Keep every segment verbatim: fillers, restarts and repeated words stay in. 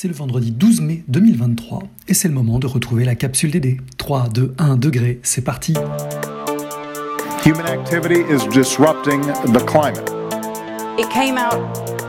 C'est le vendredi douze mai deux mille vingt-trois et c'est le moment de retrouver la capsule D D. trois, deux, un degré, c'est parti. Human activity is disrupting the climate. It came out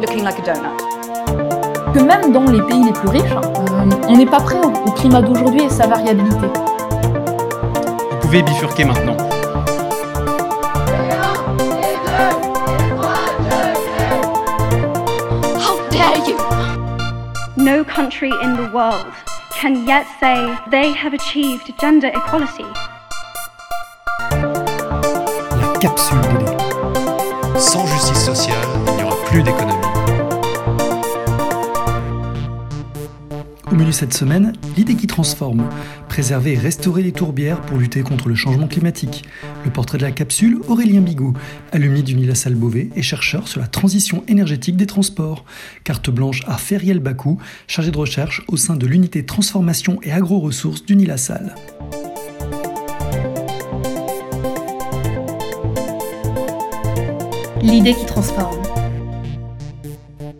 looking like a donut. Que même dans les pays les plus riches, euh, on n'est pas prêt au climat d'aujourd'hui et sa variabilité. Vous pouvez bifurquer maintenant. No country in the world can yet say they have achieved gender equality. La capsule D D. Sans justice sociale, il n'y aura plus d'économie. Au menu cette semaine, l'idée qui transforme. Préserver et restaurer les tourbières pour lutter contre le changement climatique. Le portrait de la capsule, Aurélien Bigot, alumni d'Unilasalle Beauvais et chercheur sur la transition énergétique des transports. Carte blanche à Feriel Bakou, chargé de recherche au sein de l'unité transformation et agro-ressources d'Unilasalle. L'idée qui transforme.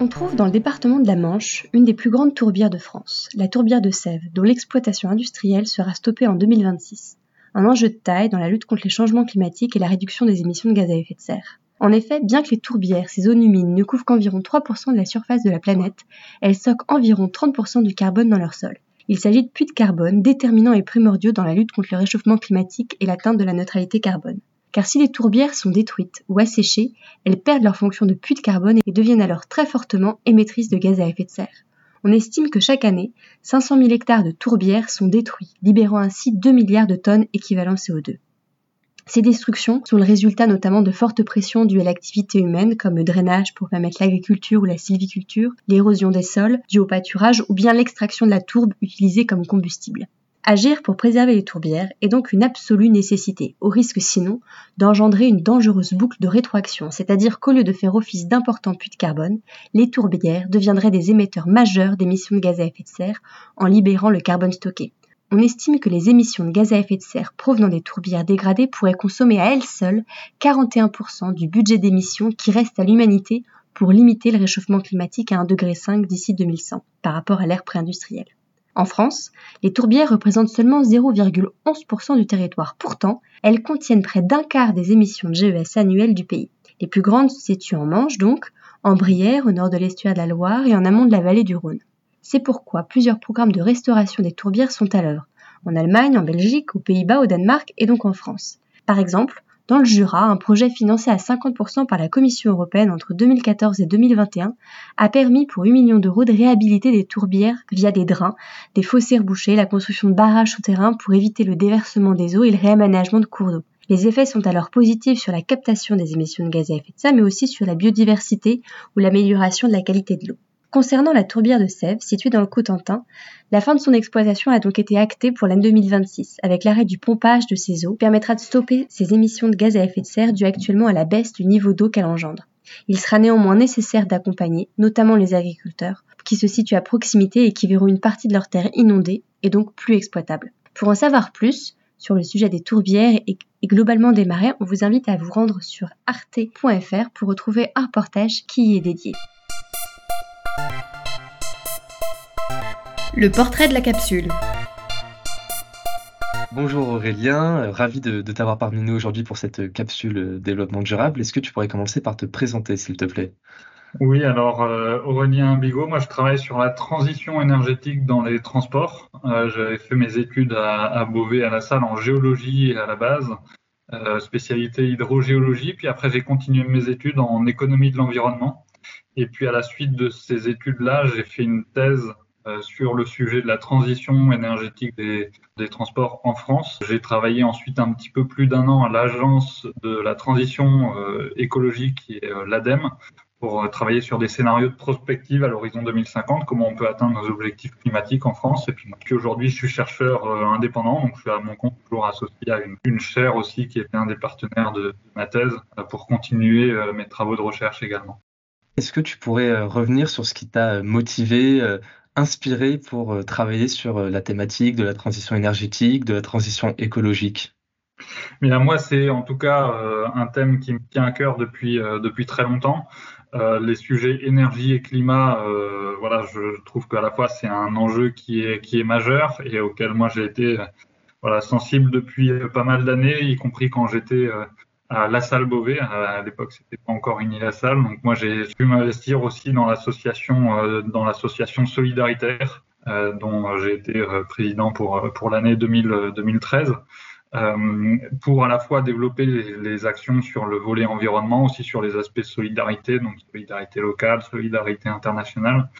On trouve dans le département de la Manche une des plus grandes tourbières de France, la tourbière de Sèvres, dont l'exploitation industrielle sera stoppée en deux mille vingt-six. Un enjeu de taille dans la lutte contre les changements climatiques et la réduction des émissions de gaz à effet de serre. En effet, bien que les tourbières, ces zones humides, ne couvrent qu'environ trois pour cent de la surface de la planète, elles stockent environ trente pour cent du carbone dans leur sol. Il s'agit de puits de carbone déterminants et primordiaux dans la lutte contre le réchauffement climatique et l'atteinte de la neutralité carbone. Car si les tourbières sont détruites ou asséchées, elles perdent leur fonction de puits de carbone et deviennent alors très fortement émettrices de gaz à effet de serre. On estime que chaque année, cinq cent mille hectares de tourbières sont détruits, libérant ainsi deux milliards de tonnes équivalent C O deux. Ces destructions sont le résultat notamment de fortes pressions dues à l'activité humaine, comme le drainage pour permettre l'agriculture ou la sylviculture, l'érosion des sols due au pâturage ou bien l'extraction de la tourbe utilisée comme combustible. Agir pour préserver les tourbières est donc une absolue nécessité, au risque sinon d'engendrer une dangereuse boucle de rétroaction, c'est-à-dire qu'au lieu de faire office d'importants puits de carbone, les tourbières deviendraient des émetteurs majeurs d'émissions de gaz à effet de serre en libérant le carbone stocké. On estime que les émissions de gaz à effet de serre provenant des tourbières dégradées pourraient consommer à elles seules quarante et un pour cent du budget d'émissions qui reste à l'humanité pour limiter le réchauffement climatique à un virgule cinq degré d'ici deux mille cent par rapport à l'ère pré-industrielle. En France, les tourbières représentent seulement zéro virgule onze pour cent du territoire. Pourtant, elles contiennent près d'un quart des émissions de G E S annuelles du pays. Les plus grandes se situent en Manche donc, en Brière, au nord de l'estuaire de la Loire et en amont de la vallée du Rhône. C'est pourquoi plusieurs programmes de restauration des tourbières sont à l'œuvre, en Allemagne, en Belgique, aux Pays-Bas, au Danemark et donc en France. Par exemple, dans le Jura, un projet financé à cinquante pour cent par la Commission européenne entre deux mille quatorze et deux mille vingt et un a permis pour huit millions d'euros de réhabiliter des tourbières via des drains, des fossés rebouchés, la construction de barrages souterrains pour éviter le déversement des eaux et le réaménagement de cours d'eau. Les effets sont alors positifs sur la captation des émissions de gaz à effet de serre, mais aussi sur la biodiversité ou l'amélioration de la qualité de l'eau. Concernant la tourbière de Sèvres, située dans le Cotentin, la fin de son exploitation a donc été actée pour l'année deux mille vingt-six, avec l'arrêt du pompage de ses eaux, qui permettra de stopper ses émissions de gaz à effet de serre dues actuellement à la baisse du niveau d'eau qu'elle engendre. Il sera néanmoins nécessaire d'accompagner, notamment les agriculteurs, qui se situent à proximité et qui verront une partie de leurs terres inondées et donc plus exploitables. Pour en savoir plus sur le sujet des tourbières et globalement des marais, on vous invite à vous rendre sur arte point fr pour retrouver un reportage qui y est dédié. Le portrait de la capsule. Bonjour Aurélien, ravi de, de t'avoir parmi nous aujourd'hui pour cette capsule développement durable. Est-ce que tu pourrais commencer par te présenter s'il te plaît ? Oui, alors euh, Aurélien Bigot, moi je travaille sur la transition énergétique dans les transports. Euh, j'avais fait mes études à, à Beauvais à la salle en géologie à la base, euh, spécialité hydrogéologie, puis après j'ai continué mes études en économie de l'environnement. Et puis à la suite de ces études-là, j'ai fait une thèse Euh, sur le sujet de la transition énergétique des, des transports en France. J'ai travaillé ensuite un petit peu plus d'un an à l'agence de la transition euh, écologique qui est euh, l'ADEME pour euh, travailler sur des scénarios de prospective à l'horizon deux mille cinquante, comment on peut atteindre nos objectifs climatiques en France. Et puis, puis aujourd'hui, je suis chercheur euh, indépendant, donc je suis à mon compte toujours associé à une, une chaire aussi qui était un des partenaires de, de ma thèse euh, pour continuer euh, mes travaux de recherche également. Est-ce que tu pourrais euh, revenir sur ce qui t'a motivé euh, inspiré pour travailler sur la thématique de la transition énergétique, de la transition écologique ? Bien, moi, c'est en tout cas euh, un thème qui me tient à cœur depuis, euh, depuis très longtemps. Euh, les sujets énergie et climat, euh, voilà, je trouve qu'à la fois c'est un enjeu qui est, qui est majeur et auquel moi j'ai été euh, voilà, sensible depuis pas mal d'années, y compris quand j'étais euh, à Unilasalle Beauvais. À l'époque, c'était pas encore Unilasalle, donc moi j'ai pu m'investir aussi dans l'association euh, dans l'association solidaritaire euh, dont j'ai été euh, président pour pour l'année deux mille treize. Euh, pour à la fois développer les, les actions sur le volet environnement, aussi sur les aspects solidarité, donc solidarité locale, solidarité internationale.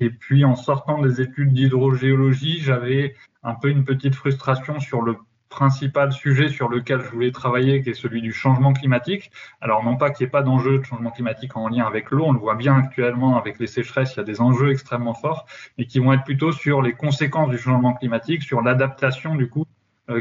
Et puis en sortant des études d'hydrogéologie, j'avais un peu une petite frustration sur le principal sujet sur lequel je voulais travailler, qui est celui du changement climatique. Alors non pas qu'il n'y ait pas d'enjeu de changement climatique en lien avec l'eau, on le voit bien actuellement avec les sécheresses, il y a des enjeux extrêmement forts, mais qui vont être plutôt sur les conséquences du changement climatique, sur l'adaptation du coup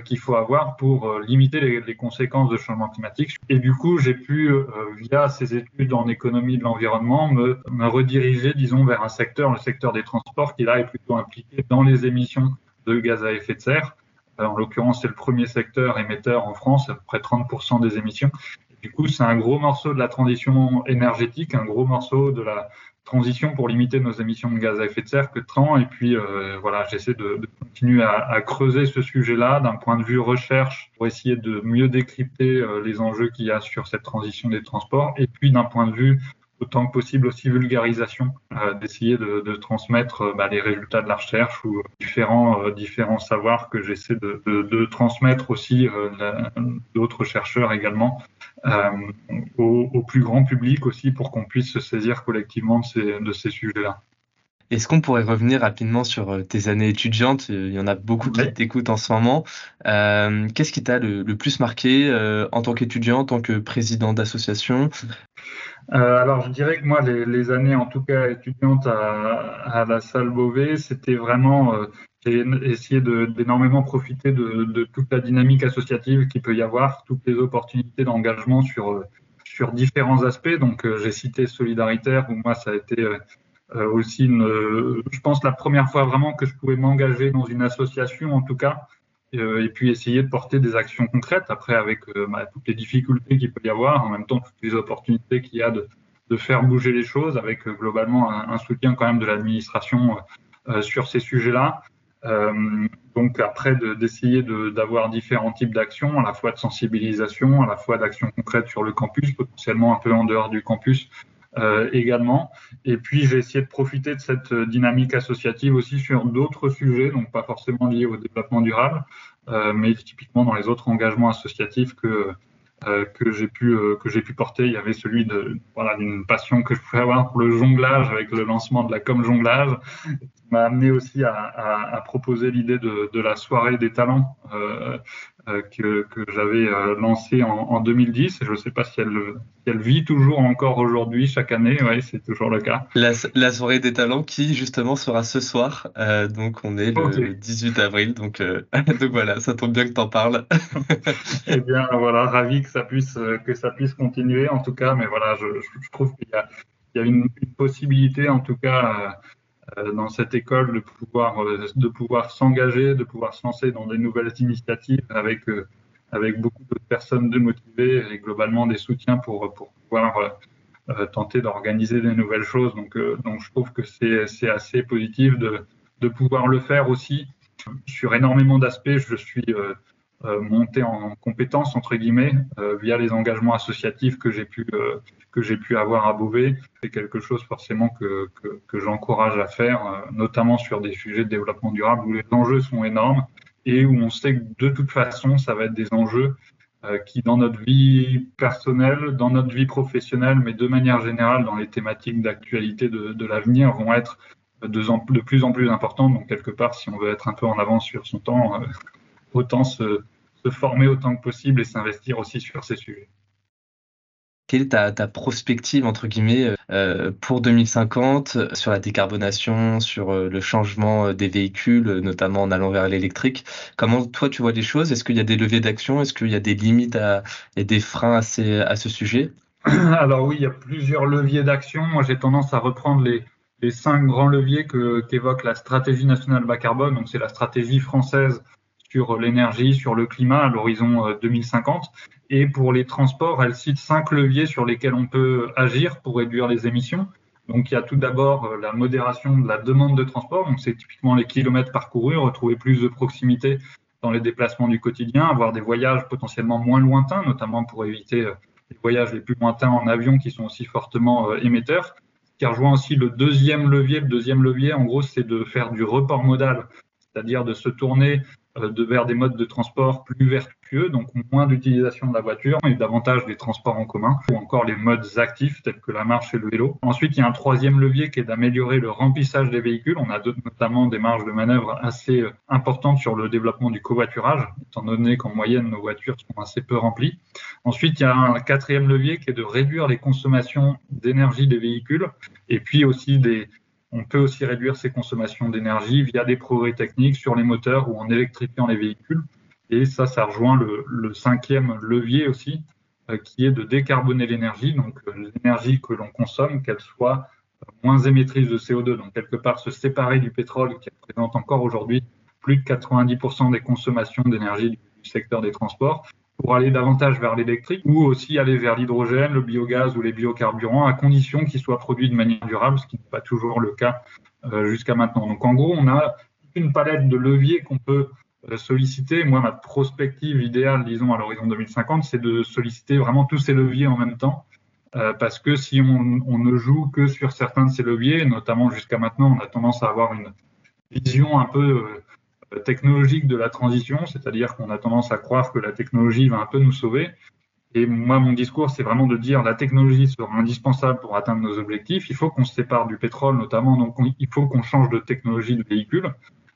qu'il faut avoir pour limiter les, les conséquences de changement climatique. Et du coup, j'ai pu, euh, via ces études en économie de l'environnement, me, me rediriger, disons, vers un secteur, le secteur des transports, qui là est plutôt impliqué dans les émissions de gaz à effet de serre. Alors, en l'occurrence, c'est le premier secteur émetteur en France, à peu près trente pour cent des émissions. Et du coup, c'est un gros morceau de la transition énergétique, un gros morceau de la transition pour limiter nos émissions de gaz à effet de serre que de temps. Et puis, euh, voilà, j'essaie de, de continuer à, à creuser ce sujet-là d'un point de vue recherche pour essayer de mieux décrypter euh, les enjeux qu'il y a sur cette transition des transports. Et puis, d'un point de vue, autant que possible, aussi vulgarisation, euh, d'essayer de, de transmettre euh, bah, les résultats de la recherche ou différents, euh, différents savoirs que j'essaie de, de, de transmettre aussi euh, d'autres chercheurs également. Euh, au, au plus grand public aussi pour qu'on puisse se saisir collectivement de ces, de ces sujets-là. Est-ce qu'on pourrait revenir rapidement sur tes années étudiantes? Il y en a beaucoup qui t'écoutent en ce moment. Euh, qu'est-ce qui t'a le, le plus marqué euh, en tant qu'étudiant, en tant que président d'association? euh, Alors, je dirais que moi, les, les années, en tout cas étudiantes à, à Unilasalle Beauvais, c'était vraiment, euh, j'ai essayé de, d'énormément profiter de, de toute la dynamique associative qu'il peut y avoir, toutes les opportunités d'engagement sur, sur différents aspects. Donc, euh, j'ai cité solidaritaire, où moi, ça a été... Euh, Euh, aussi, une, euh, je pense, la première fois vraiment que je pouvais m'engager dans une association, en tout cas, euh, et puis essayer de porter des actions concrètes, après avec euh, bah, toutes les difficultés qu'il peut y avoir, en même temps toutes les opportunités qu'il y a de, de faire bouger les choses, avec euh, globalement un, un soutien quand même de l'administration euh, euh, sur ces sujets-là. Euh, donc après, de, d'essayer de, d'avoir différents types d'actions, à la fois de sensibilisation, à la fois d'actions concrètes sur le campus, potentiellement un peu en dehors du campus, Euh, également. Et puis, j'ai essayé de profiter de cette dynamique associative aussi sur d'autres sujets, donc pas forcément liés au développement durable, euh, mais typiquement dans les autres engagements associatifs que, euh, que, j'ai pu, euh, que j'ai pu porter. Il y avait celui de, voilà, d'une passion que je pouvais avoir pour le jonglage avec le lancement de la com-jonglage, qui m'a amené aussi à, à, à proposer l'idée de, de la soirée des talents euh, Que, que j'avais lancé en, en deux mille dix. Je ne sais pas si elle, si elle vit toujours encore aujourd'hui, chaque année. Oui, c'est toujours le cas. La, la soirée des talents qui, justement, sera ce soir. Euh, donc, on est le okay. dix-huit avril. Donc, euh, donc, voilà, ça tombe bien que tu en parles. Eh bien, voilà, ravi que ça puisse, que ça puisse continuer, en tout cas. Mais voilà, je, je trouve qu'il y a, il y a une, une possibilité, en tout cas... Euh, dans cette école, de pouvoir, de pouvoir s'engager, de pouvoir se lancer dans des nouvelles initiatives avec, avec beaucoup de personnes démotivées et globalement des soutiens pour, pour pouvoir euh, tenter d'organiser des nouvelles choses. Donc, euh, donc je trouve que c'est, c'est assez positif de, de pouvoir le faire aussi. Sur énormément d'aspects, je suis euh, euh, monté en compétences, entre guillemets, euh, via les engagements associatifs que j'ai pu euh, que j'ai pu avoir à Beauvais. C'est quelque chose forcément que, que, que j'encourage à faire, notamment sur des sujets de développement durable où les enjeux sont énormes et où on sait que de toute façon, ça va être des enjeux qui, dans notre vie personnelle, dans notre vie professionnelle, mais de manière générale, dans les thématiques d'actualité de, de l'avenir, vont être de, de plus en plus importants. Donc, quelque part, si on veut être un peu en avance sur son temps, autant se, se former autant que possible et s'investir aussi sur ces sujets. Quelle est ta, ta prospective, entre guillemets, euh, pour deux mille cinquante sur la décarbonation, sur euh, le changement des véhicules, notamment en allant vers l'électrique? Comment toi, tu vois les choses? Est-ce qu'il y a des leviers d'action? Est-ce qu'il y a des limites à, et des freins à, ces, à ce sujet? Alors oui, il y a plusieurs leviers d'action. Moi, j'ai tendance à reprendre les, les cinq grands leviers que, qu'évoque la stratégie nationale bas carbone. Donc, c'est la stratégie française sur l'énergie, sur le climat à l'horizon deux mille cinquante. Et pour les transports, elle cite cinq leviers sur lesquels on peut agir pour réduire les émissions. Donc, il y a tout d'abord la modération de la demande de transport. Donc, c'est typiquement les kilomètres parcourus, retrouver plus de proximité dans les déplacements du quotidien, avoir des voyages potentiellement moins lointains, notamment pour éviter les voyages les plus lointains en avion qui sont aussi fortement émetteurs. Ce qui rejoint aussi le deuxième levier. Le deuxième levier, en gros, c'est de faire du report modal, c'est-à-dire de se tourner vers des modes de transport plus vertueux, donc moins d'utilisation de la voiture et davantage des transports en commun, ou encore les modes actifs tels que la marche et le vélo. Ensuite, il y a un troisième levier qui est d'améliorer le remplissage des véhicules. On a notamment des marges de manœuvre assez importantes sur le développement du covoiturage, étant donné qu'en moyenne, nos voitures sont assez peu remplies. Ensuite, il y a un quatrième levier qui est de réduire les consommations d'énergie des véhicules, et puis aussi des... On peut aussi réduire ses consommations d'énergie via des progrès techniques sur les moteurs ou en électrifiant les véhicules. Et ça, ça rejoint le, le cinquième levier aussi, euh, qui est de décarboner l'énergie, donc euh, l'énergie que l'on consomme, qu'elle soit euh, moins émettrice de C O deux. Donc, quelque part, se séparer du pétrole qui représente encore aujourd'hui plus de quatre-vingt-dix pour cent des consommations d'énergie du, du secteur des transports, pour aller davantage vers l'électrique ou aussi aller vers l'hydrogène, le biogaz ou les biocarburants, à condition qu'ils soient produits de manière durable, ce qui n'est pas toujours le cas euh, jusqu'à maintenant. Donc en gros, on a une palette de leviers qu'on peut euh, solliciter. Moi, ma prospective idéale, disons, à l'horizon deux mille cinquante, c'est de solliciter vraiment tous ces leviers en même temps, euh, parce que si on, on ne joue que sur certains de ces leviers, notamment jusqu'à maintenant, on a tendance à avoir une vision un peu... Euh, technologique de la transition, c'est-à-dire qu'on a tendance à croire que la technologie va un peu nous sauver. Et moi, mon discours, c'est vraiment de dire la technologie sera indispensable pour atteindre nos objectifs. Il faut qu'on se sépare du pétrole notamment, donc on, il faut qu'on change de technologie de véhicule.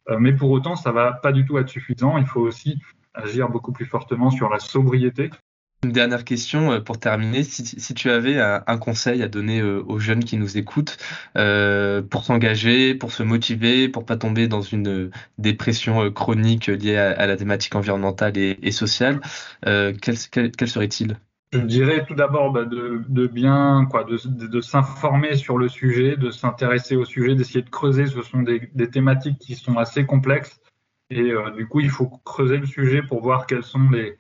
Euh, mais pour autant, ça va pas du tout être suffisant. Il faut aussi agir beaucoup plus fortement sur la sobriété. Une dernière question pour terminer. Si, si tu avais un, un conseil à donner aux jeunes qui nous écoutent euh, pour s'engager, pour se motiver, pour pas tomber dans une dépression chronique liée à, à la thématique environnementale et, et sociale, euh, quel, quel, quel serait-il ? Je dirais tout d'abord bah, de, de bien, quoi, de, de, de s'informer sur le sujet, de s'intéresser au sujet, d'essayer de creuser. Ce sont des, des thématiques qui sont assez complexes et euh, du coup, il faut creuser le sujet pour voir quels sont les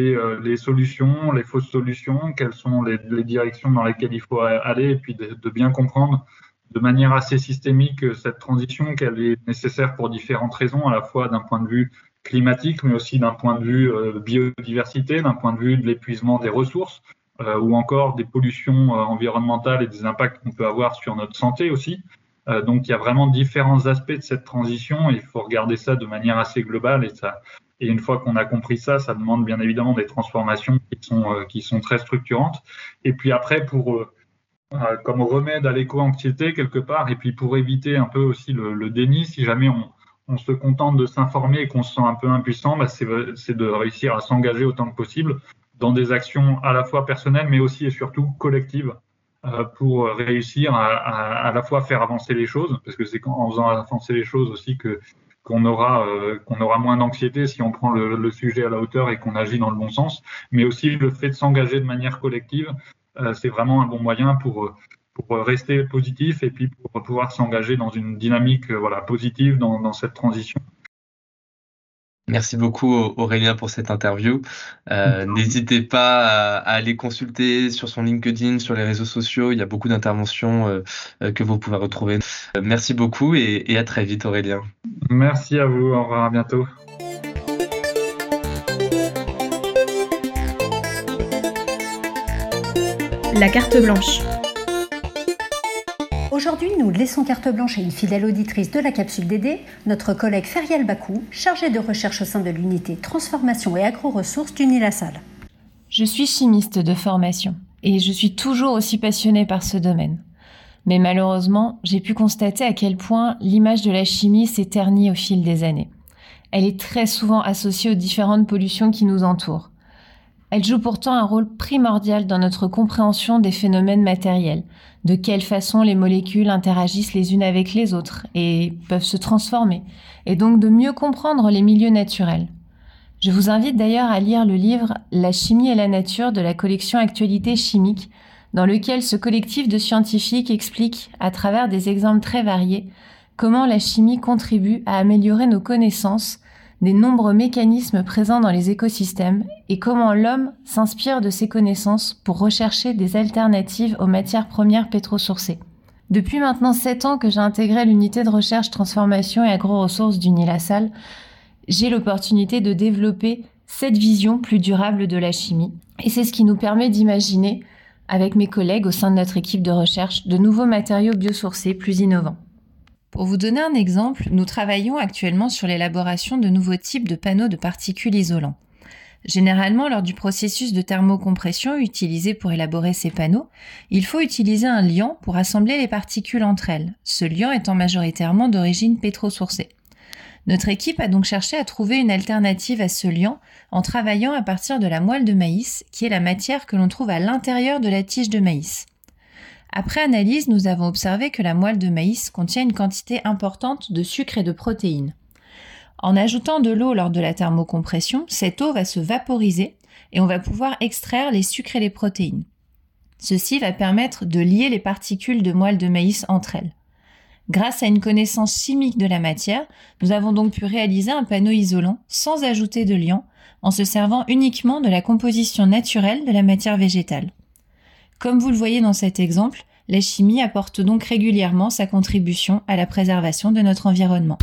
Les, euh, les solutions, les fausses solutions, quelles sont les, les directions dans lesquelles il faut aller, et puis de, de bien comprendre de manière assez systémique cette transition, qu'elle est nécessaire pour différentes raisons, à la fois d'un point de vue climatique, mais aussi d'un point de vue euh, biodiversité, d'un point de vue de l'épuisement des ressources, euh, ou encore des pollutions euh, environnementales et des impacts qu'on peut avoir sur notre santé aussi. Euh, donc il y a vraiment différents aspects de cette transition, et il faut regarder ça de manière assez globale, et ça... Et une fois qu'on a compris ça, ça demande bien évidemment des transformations qui sont, euh, qui sont très structurantes. Et puis après, pour, euh, comme remède à l'éco-anxiété quelque part, et puis pour éviter un peu aussi le, le déni, si jamais on, on se contente de s'informer et qu'on se sent un peu impuissant, bah c'est, c'est de réussir à s'engager autant que possible dans des actions à la fois personnelles, mais aussi et surtout collectives, euh, pour réussir à, à, à la fois faire avancer les choses, parce que c'est en faisant avancer les choses aussi que... qu'on aura, euh, qu'on aura moins d'anxiété si on prend le, le sujet à la hauteur et qu'on agit dans le bon sens. Mais aussi le fait de s'engager de manière collective, euh, c'est vraiment un bon moyen pour, pour rester positif et puis pour pouvoir s'engager dans une dynamique euh, voilà, positive dans, dans cette transition. Merci beaucoup Aurélien pour cette interview. Euh, n'hésitez pas à, à aller consulter sur son LinkedIn, sur les réseaux sociaux. Il y a beaucoup d'interventions euh, que vous pouvez retrouver. Euh, merci beaucoup et, et à très vite Aurélien. Merci à vous. Au revoir, à bientôt. La carte blanche. Aujourd'hui, nous laissons carte blanche à une fidèle auditrice de la Capsule D D, notre collègue Feriel Bakou, chargée de recherche au sein de l'unité Transformation et Agro-Ressources d'Unilasalle. Je suis chimiste de formation et je suis toujours aussi passionnée par ce domaine. Mais malheureusement, j'ai pu constater à quel point l'image de la chimie s'est ternie au fil des années. Elle est très souvent associée aux différentes pollutions qui nous entourent. Elle joue pourtant un rôle primordial dans notre compréhension des phénomènes matériels, de quelle façon les molécules interagissent les unes avec les autres et peuvent se transformer, et donc de mieux comprendre les milieux naturels. Je vous invite d'ailleurs à lire le livre « La chimie et la nature » de la collection Actualités chimiques, dans lequel ce collectif de scientifiques explique, à travers des exemples très variés, comment la chimie contribue à améliorer nos connaissances, des nombreux mécanismes présents dans les écosystèmes et comment l'homme s'inspire de ses connaissances pour rechercher des alternatives aux matières premières pétrosourcées. Depuis maintenant sept ans que j'ai intégré l'unité de recherche, transformation et agro-ressources d'Unilasalle, j'ai l'opportunité de développer cette vision plus durable de la chimie. Et c'est ce qui nous permet d'imaginer, avec mes collègues au sein de notre équipe de recherche, de nouveaux matériaux biosourcés plus innovants. Pour vous donner un exemple, nous travaillons actuellement sur l'élaboration de nouveaux types de panneaux de particules isolants. Généralement, lors du processus de thermocompression utilisé pour élaborer ces panneaux, il faut utiliser un liant pour assembler les particules entre elles, ce liant étant majoritairement d'origine pétrosourcée. Notre équipe a donc cherché à trouver une alternative à ce liant en travaillant à partir de la moelle de maïs, qui est la matière que l'on trouve à l'intérieur de la tige de maïs. Après analyse, nous avons observé que la moelle de maïs contient une quantité importante de sucre et de protéines. En ajoutant de l'eau lors de la thermocompression, cette eau va se vaporiser et on va pouvoir extraire les sucres et les protéines. Ceci va permettre de lier les particules de moelle de maïs entre elles. Grâce à une connaissance chimique de la matière, nous avons donc pu réaliser un panneau isolant sans ajouter de liant, en se servant uniquement de la composition naturelle de la matière végétale. Comme vous le voyez dans cet exemple, la chimie apporte donc régulièrement sa contribution à la préservation de notre environnement.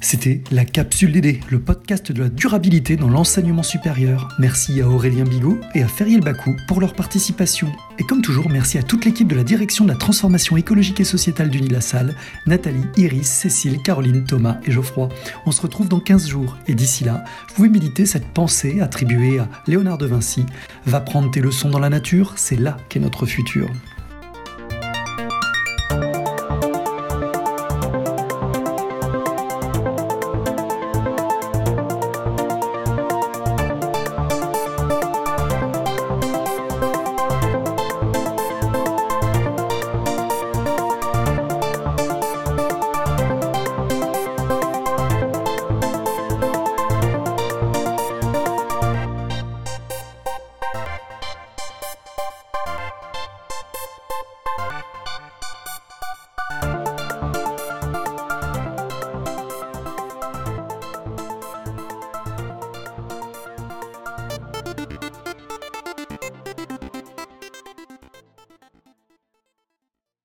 C'était la Capsule D D, le podcast de la durabilité dans l'enseignement supérieur. Merci à Aurélien Bigot et à Feriel Bakou pour leur participation. Et comme toujours, merci à toute l'équipe de la direction de la transformation écologique et sociétale d'Unilasalle, Nathalie, Iris, Cécile, Caroline, Thomas et Geoffroy. On se retrouve dans quinze jours et d'ici là, vous pouvez méditer cette pensée attribuée à Léonard de Vinci. Va prendre tes leçons dans la nature, c'est là qu'est notre futur.